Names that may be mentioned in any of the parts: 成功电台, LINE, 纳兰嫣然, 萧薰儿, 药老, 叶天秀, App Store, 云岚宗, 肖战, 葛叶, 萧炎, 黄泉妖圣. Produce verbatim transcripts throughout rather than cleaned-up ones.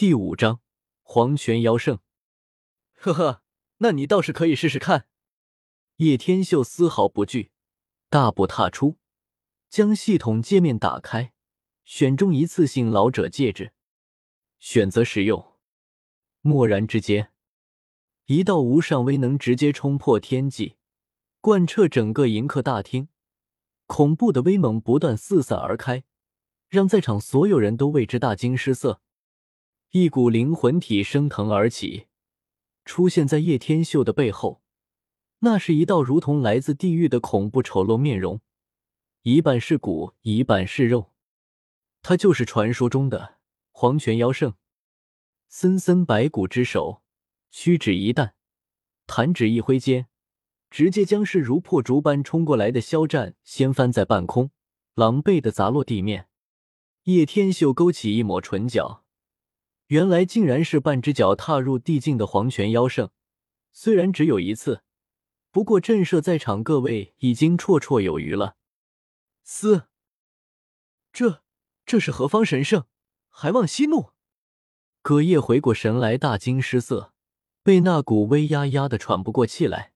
第五章黄泉妖圣。呵呵，那你倒是可以试试看。叶天秀丝毫不惧，大步踏出，将系统界面打开，选中一次性老者戒指，选择使用。蓦然之间，一道无上威能直接冲破天际，贯彻整个迎客大厅，恐怖的威猛不断四散而开，让在场所有人都为之大惊失色。一股灵魂体升腾而起，出现在叶天秀的背后，那是一道如同来自地狱的恐怖丑陋面容，一半是骨，一半是肉。他就是传说中的黄泉妖圣。森森白骨之手，屈指一弹，弹指一挥间，直接将势如破竹般冲过来的肖战掀翻在半空，狼狈地砸落地面。叶天秀勾起一抹唇角，原来竟然是半只脚踏入地境的黄泉妖圣，虽然只有一次，不过震慑在场各位已经绰绰有余了。嘶，这这是何方神圣，还望息怒。葛叶回过神来，大惊失色，被那股威压压得喘不过气来。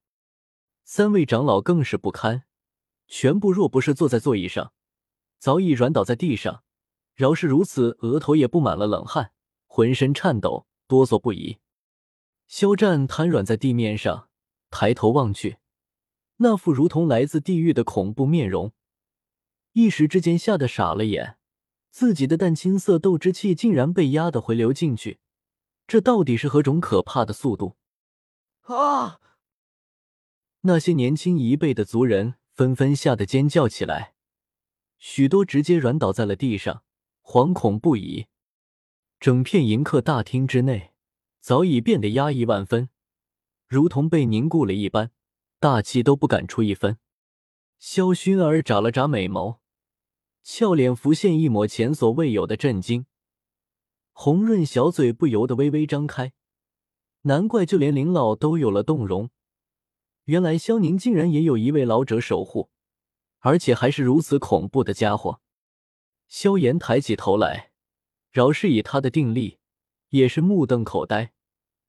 三位长老更是不堪，全部若不是坐在座椅上，早已软倒在地上，饶是如此，额头也布满了冷汗，浑身颤抖，哆嗦不已。肖战瘫软在地面上，抬头望去，那副如同来自地狱的恐怖面容，一时之间吓得傻了眼，自己的淡青色斗之气竟然被压得回流进去，这到底是何种可怕的速度啊！那些年轻一辈的族人纷纷吓得尖叫起来，许多直接软倒在了地上，惶恐不已。整片迎客大厅之内早已变得压抑万分，如同被凝固了一般，大气都不敢出一分。萧薰儿眨了眨美眸，俏脸浮现一抹前所未有的震惊，红润小嘴不由得微微张开，难怪就连灵老都有了动容，原来萧宁竟然也有一位老者守护，而且还是如此恐怖的家伙。萧炎抬起头来，饶是以他的定力，也是目瞪口呆，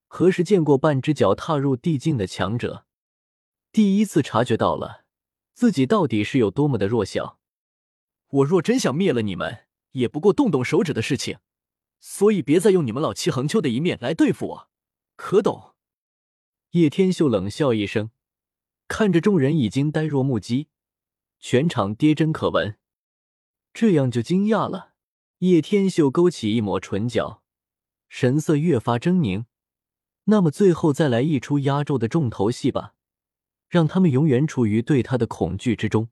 何时见过半只脚踏入地境的强者，第一次察觉到了自己到底是有多么的弱小。我若真想灭了你们，也不过动动手指的事情，所以别再用你们老七横秋的一面来对付我，可懂？叶天秀冷笑一声，看着众人已经呆若木鸡，全场跌真可闻。这样就惊讶了？叶天秀勾起一抹唇角，神色越发狰狞。那么最后再来一出压轴的重头戏吧，让他们永远处于对他的恐惧之中。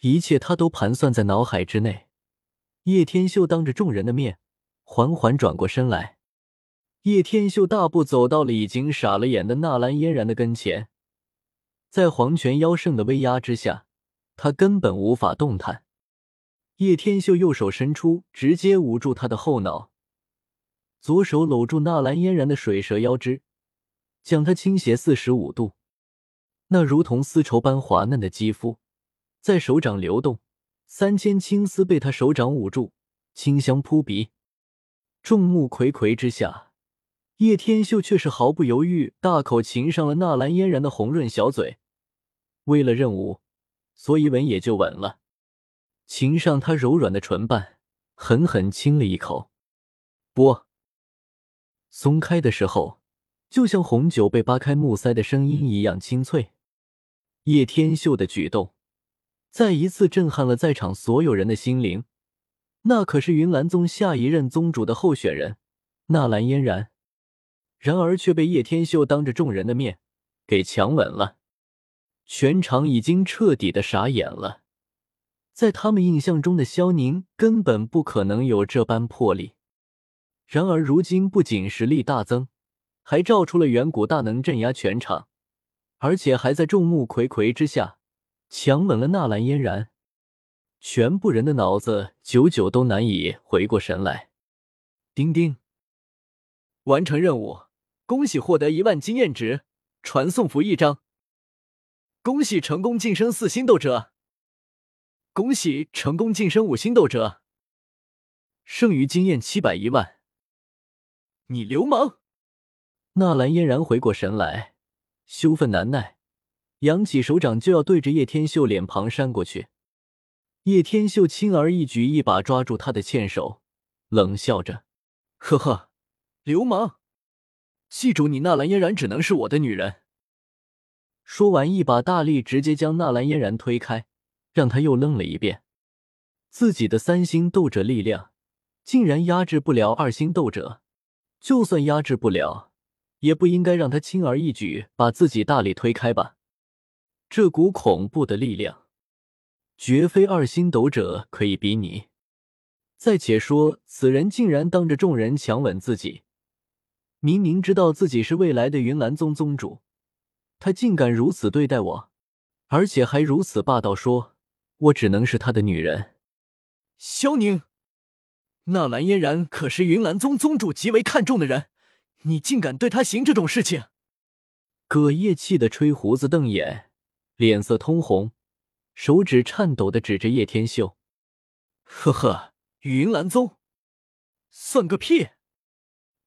一切他都盘算在脑海之内。叶天秀当着众人的面，缓缓转过身来。叶天秀大步走到了已经傻了眼的纳兰嫣然的跟前，在黄泉妖圣的威压之下，他根本无法动弹。叶天秀右手伸出，直接捂住他的后脑，左手搂住纳兰嫣然的水蛇腰肢，将他倾斜四十五度，那如同丝绸般滑嫩的肌肤在手掌流动，三千青丝被他手掌捂住，清香扑鼻。众目睽睽之下，叶天秀却是毫不犹豫大口擒上了纳兰嫣然的红润小嘴，为了任务，所以吻也就吻了，擒上他柔软的唇瓣，狠狠亲了一口。啵！松开的时候，就像红酒被扒开木塞的声音一样清脆。叶天秀的举动，再一次震撼了在场所有人的心灵。那可是云岚宗下一任宗主的候选人，纳兰嫣然。然而却被叶天秀当着众人的面，给强吻了。全场已经彻底的傻眼了。在他们印象中的萧宁根本不可能有这般魄力，然而如今不仅实力大增，还照出了远古大能镇压全场，而且还在众目睽睽之下强吻了纳兰嫣然。全部人的脑子久久都难以回过神来。叮叮，完成任务，恭喜获得一万经验值，传送符一张。恭喜成功晋升四星斗者。恭喜成功晋升五星斗者，剩余经验七百一万。你流氓！纳兰嫣然回过神来，羞愤难耐，扬起手掌就要对着叶天秀脸庞扇过去。叶天秀轻而易举一把抓住他的欠手，冷笑着：“呵呵，流氓！记住，你纳兰嫣然只能是我的女人。”说完，一把大力直接将纳兰嫣然推开，让他又愣了一遍。自己的三星斗者力量竟然压制不了二星斗者，就算压制不了，也不应该让他轻而易举把自己大力推开吧。这股恐怖的力量，绝非二星斗者可以比拟。再且说，此人竟然当着众人强吻自己，明明知道自己是未来的云岚宗宗主，他竟敢如此对待我，而且还如此霸道说，我只能是他的女人。萧宁，纳兰嫣然可是云岚宗宗主极为看重的人，你竟敢对他行这种事情！葛叶气得吹胡子瞪眼，脸色通红，手指颤抖地指着叶天秀。呵呵，云岚宗算个屁！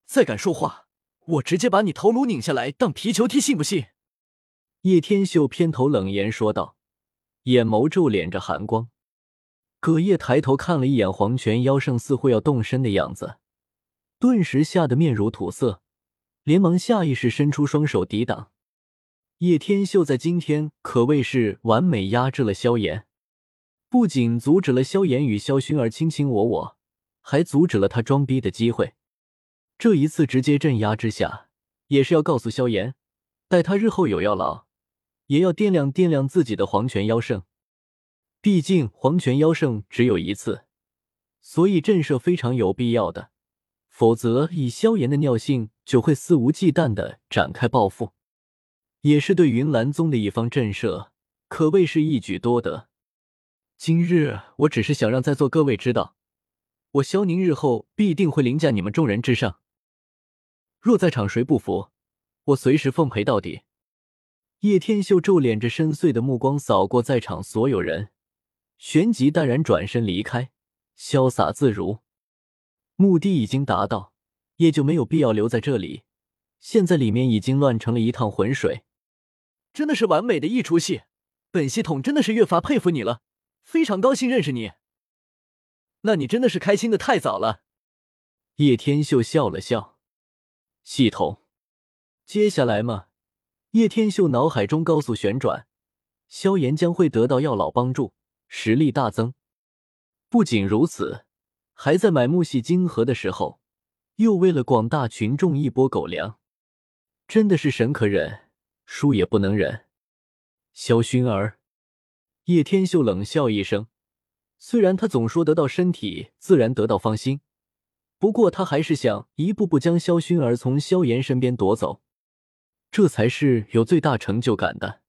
再敢说话，我直接把你头颅拧下来当皮球踢，信不信？叶天秀偏头冷言说道，眼眸皱敛着寒光。葛叶抬头看了一眼黄泉妖圣似乎要动身的样子，顿时吓得面如土色，连忙下意识伸出双手抵挡。叶天秀在今天可谓是完美压制了萧炎，不仅阻止了萧炎与萧薰儿卿卿我我，还阻止了他装逼的机会。这一次直接镇压之下，也是要告诉萧炎，待他日后有要劳，也要掂量掂量自己的黄泉妖圣。毕竟黄泉妖圣只有一次，所以震慑非常有必要的，否则以萧炎的尿性就会肆无忌惮地展开报复，也是对云岚宗的一方震慑，可谓是一举多得。今日我只是想让在座各位知道，我萧宁日后必定会凌驾你们众人之上，若在场谁不服，我随时奉陪到底。叶天秀皱敛着深邃的目光扫过在场所有人，旋即淡然转身离开，潇洒自如。目的已经达到，也就没有必要留在这里，现在里面已经乱成了一趟浑水。真的是完美的一出戏，本系统真的是越发佩服你了，非常高兴认识你。那你真的是开心的太早了。叶天秀笑了笑。系统。接下来嘛，叶天秀脑海中高速旋转，萧炎将会得到药老帮助，实力大增。不仅如此，还在买木系金盒的时候，又为了广大群众一波狗粮。真的是神可忍，书也不能忍。萧薰儿。叶天秀冷笑一声，虽然他总说得到身体自然得到芳心，不过他还是想一步步将萧薰儿从萧炎身边夺走，这才是有最大成就感的。